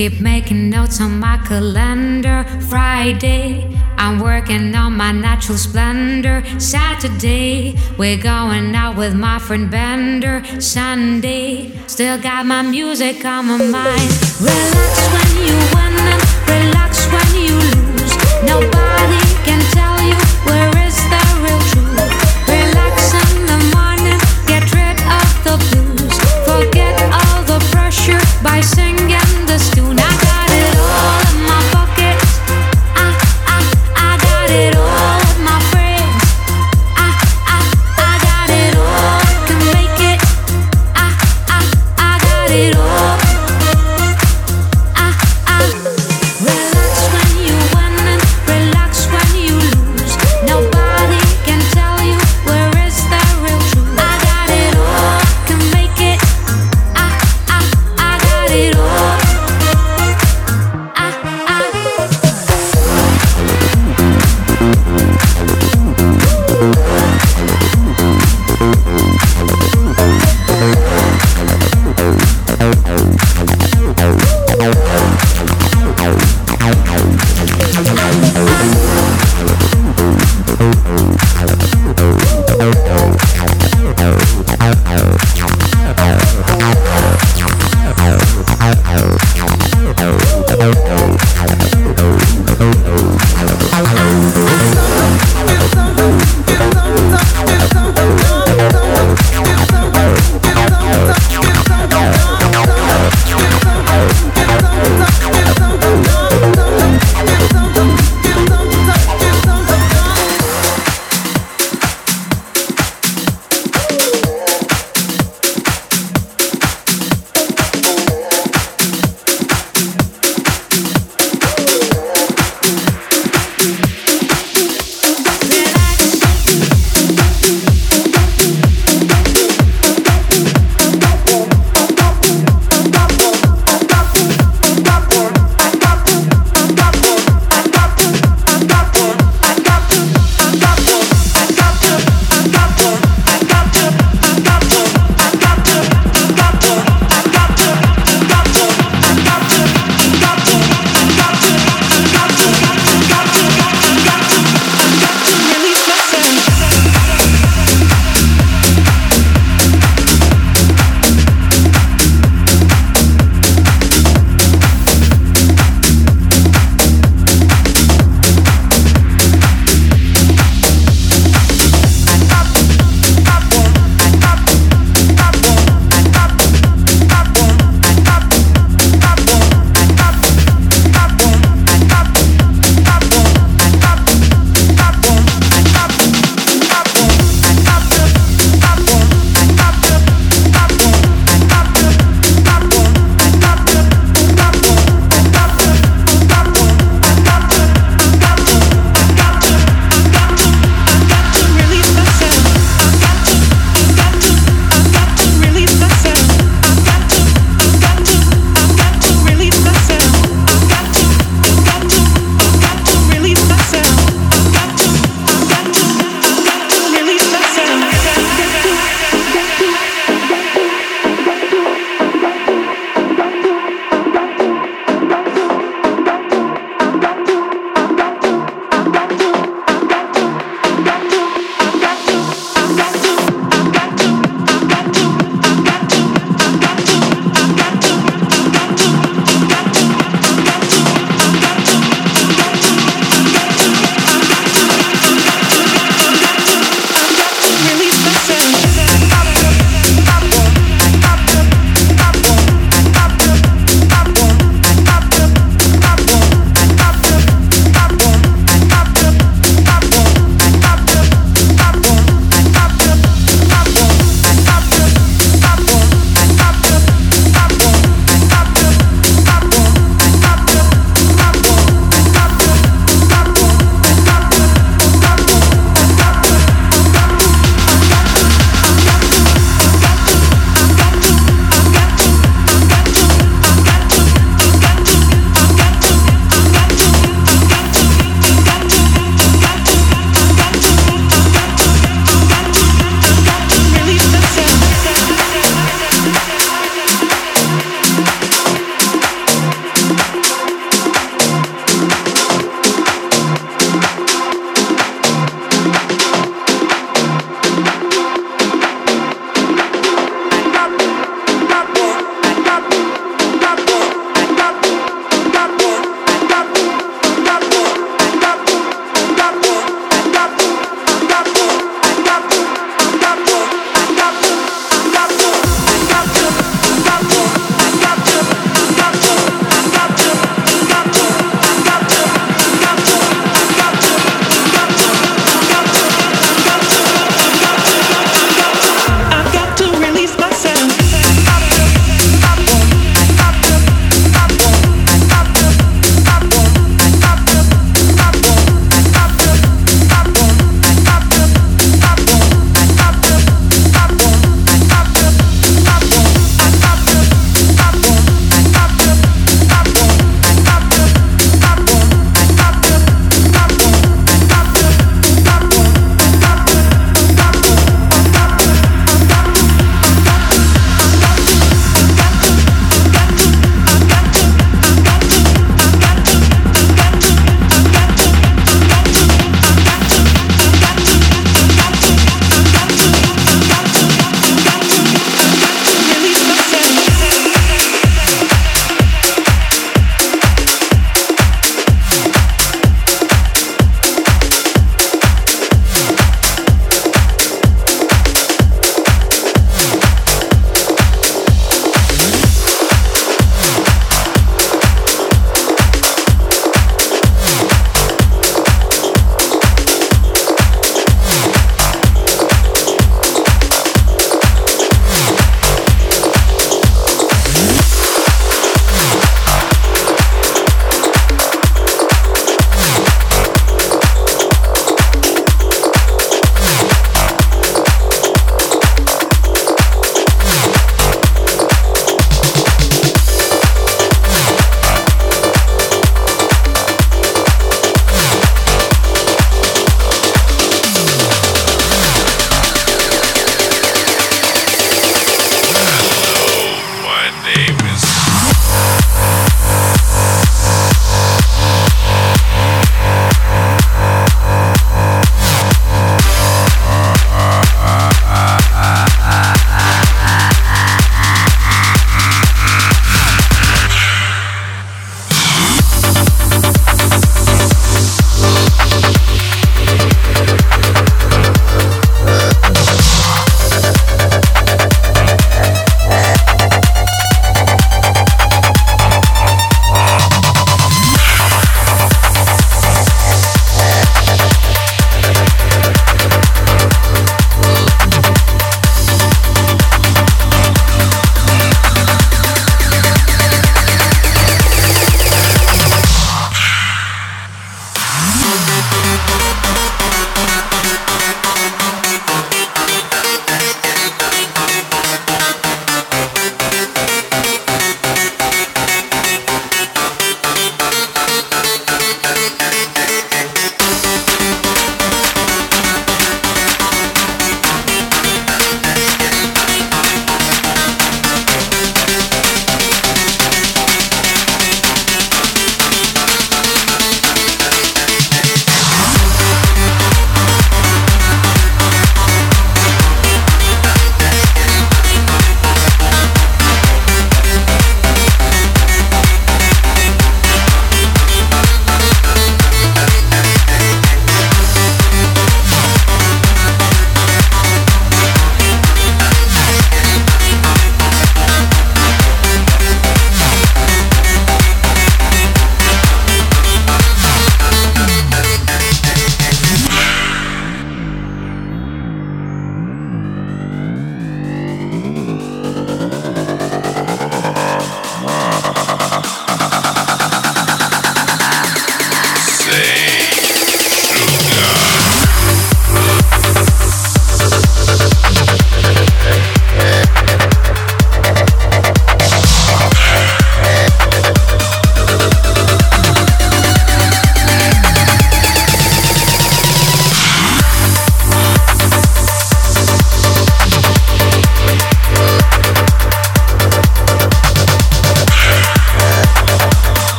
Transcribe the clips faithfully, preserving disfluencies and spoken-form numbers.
Keep making notes on my calendar. Friday, I'm working on my natural splendor. Saturday, we're going out with my friend Bender. Sunday, still got my music on my mind. Relax when you win and relax when you lose. Nobody can tell you where is the real truth. Relax in the morning, get rid of the blues. Forget all the pressure by singing. It all. I, I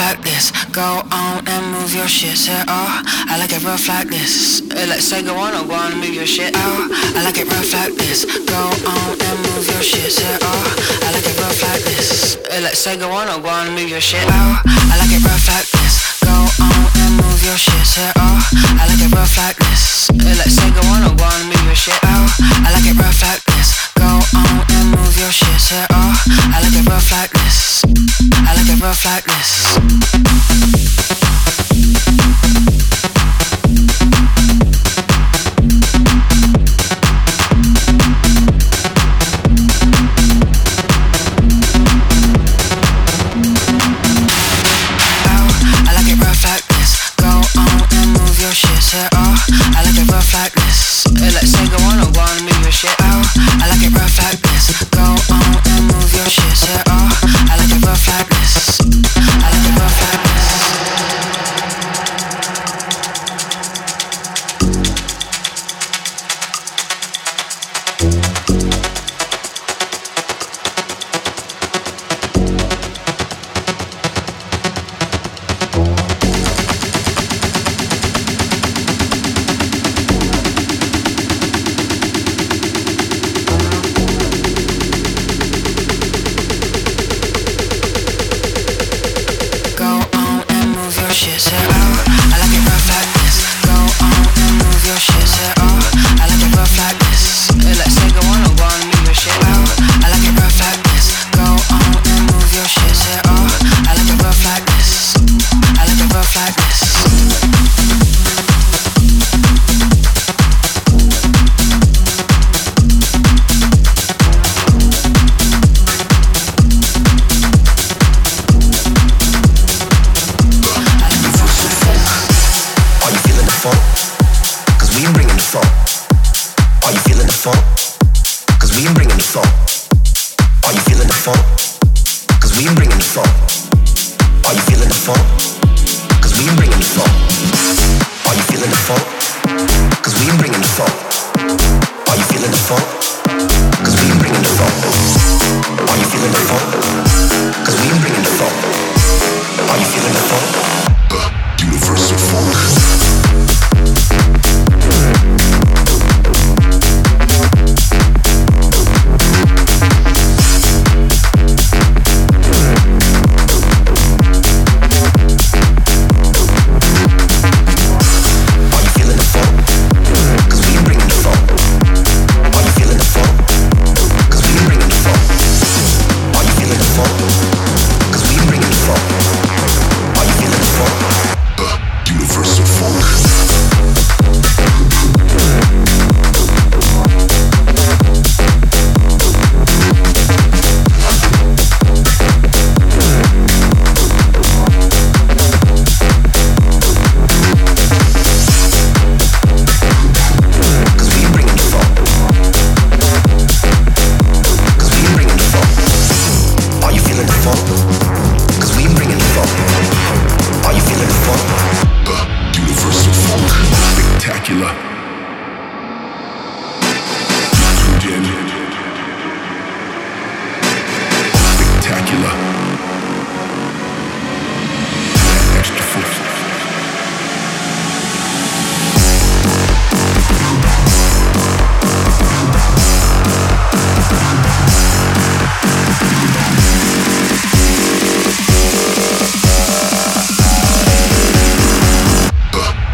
like this. Go on and move your shit. Say, oh, I like it rough like this. Like, say go on or go on and move your shit. Oh, I like it rough like this. Go on and move your shit. Say, oh, I like it rough like this. Like, say go on or go on and move your shit. Oh, I like it rough like this. Go on and move your shit. Say, oh, I like it rough like this. Like, say go on or go on and move your shit. Oh, I like it rough like this. Go on and move your shit. Say, oh, I like it rough like this. I like it rough like this.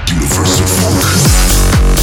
Universal Funk.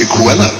Cruella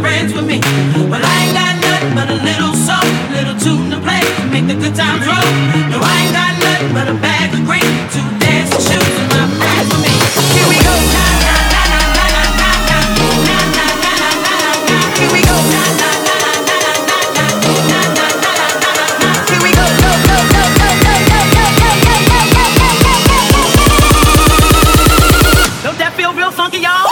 friends with me. Well, I ain't got nothing but a little soul, a little tune to play to make the good times roll. No, I ain't got nothing but a bag of green, two dancing shoes and my friends with me. Here we go, na na na na na na na na na na na na na na. Here we go, na na na na na na na na na na na na na. Here we go, go go go go go go go go go go go go. Don't that feel real funky, y'all?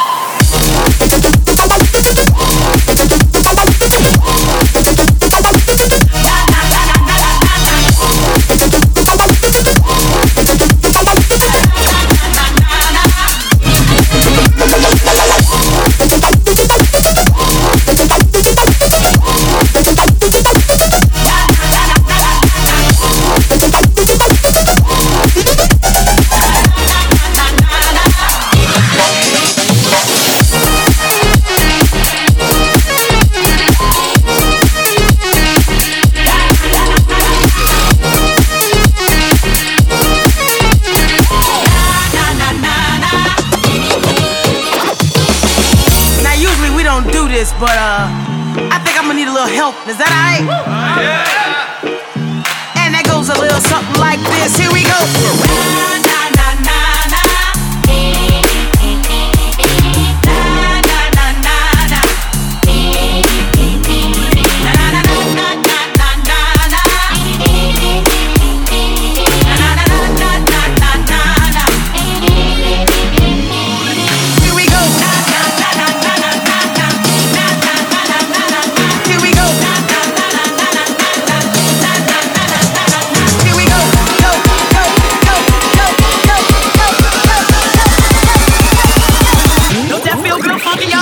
But uh, I think I'm gonna need a little help. Is that alright? Yeah. And that goes a little something like this. Here we go. Na na na na na. Na na na na na. Na na na na na na na na. Na na na na na na na na. Here we go. Na na na na na na na na. We'll be right back.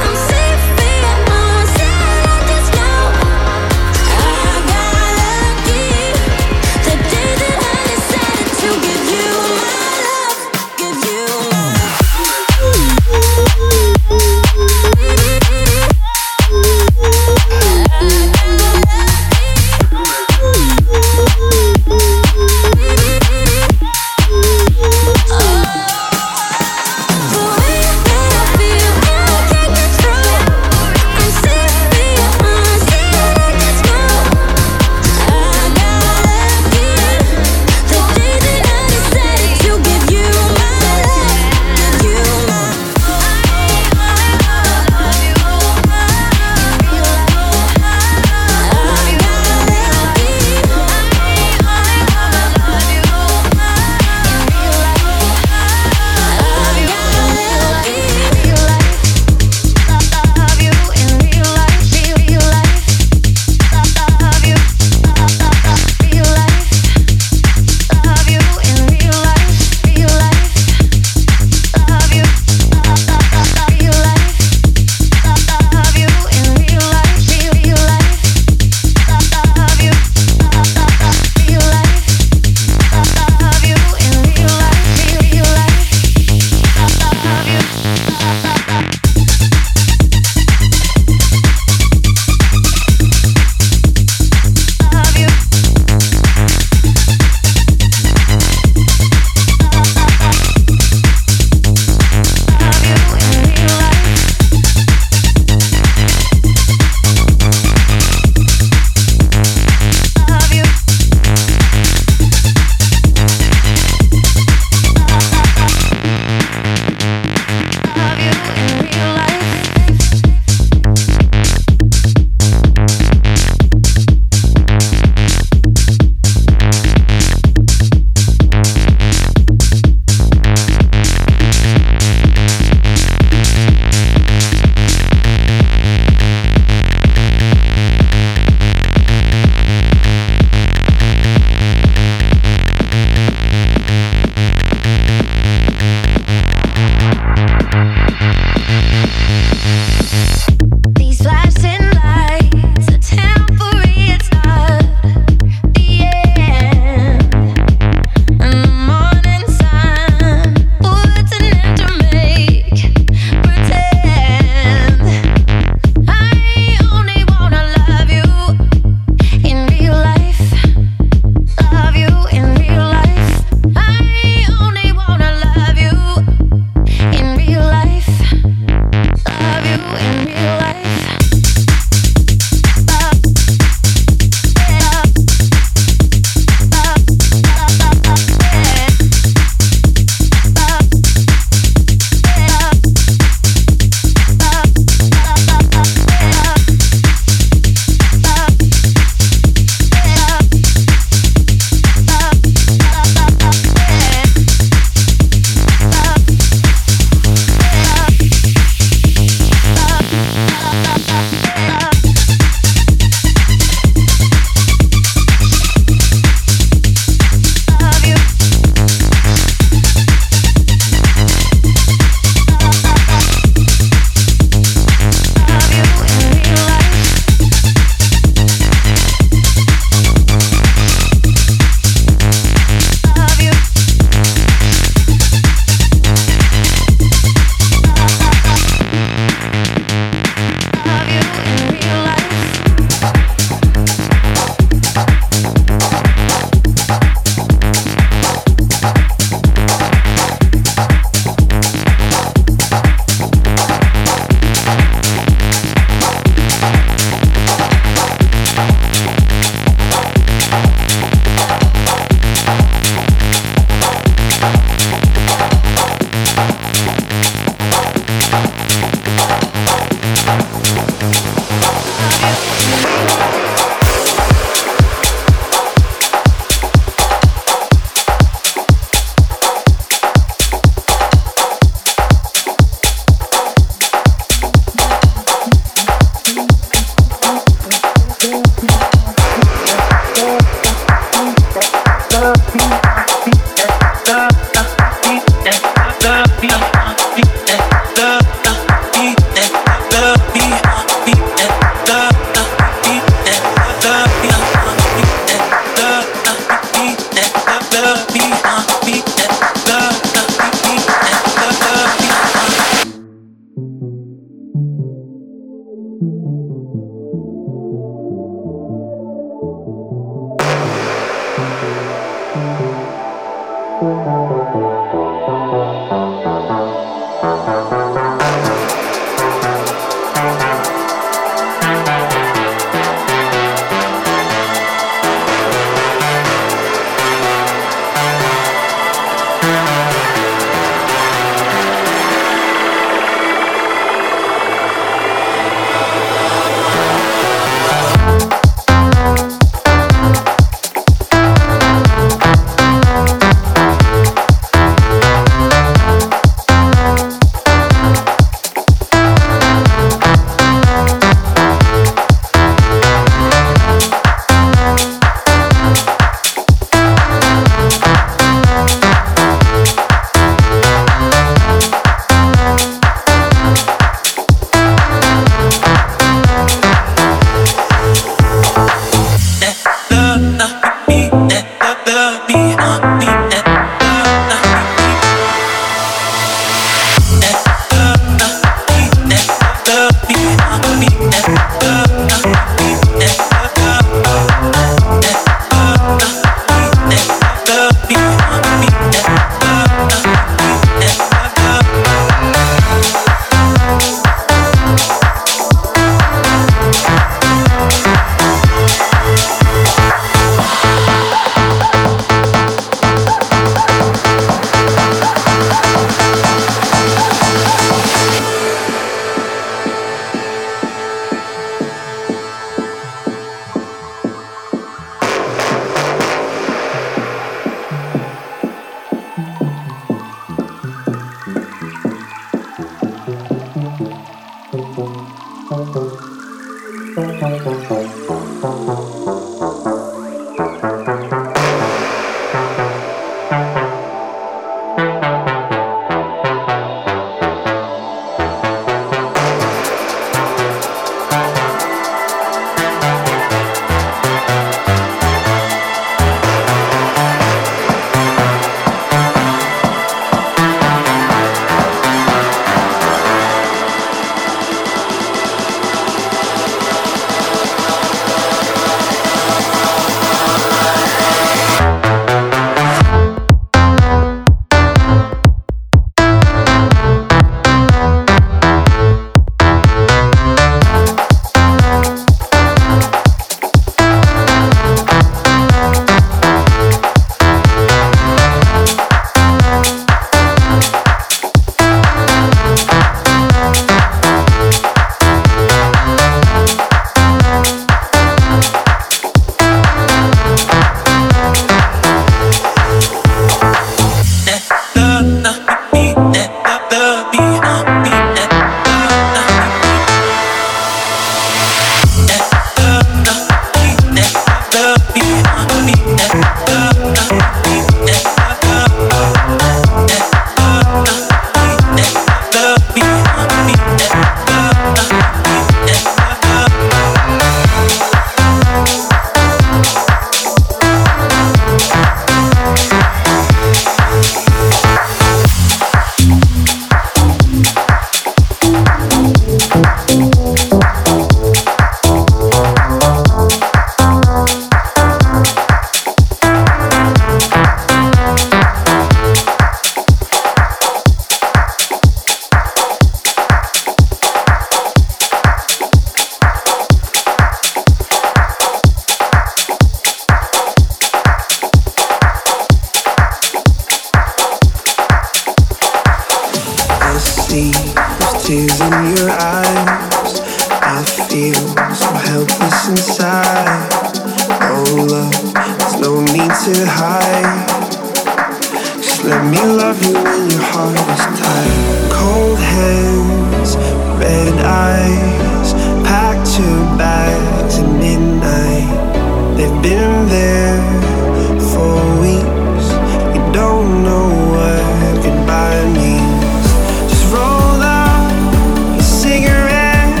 Cigarette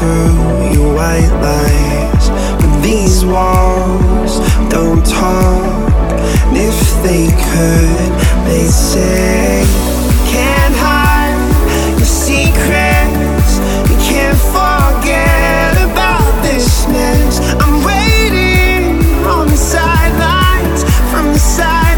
through your white lies. But these walls don't talk, and if they could, they'd say, can't hide your secrets, you can't forget about this mess. I'm waiting on the sidelines, from the sidelines.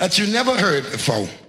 That you never heard before.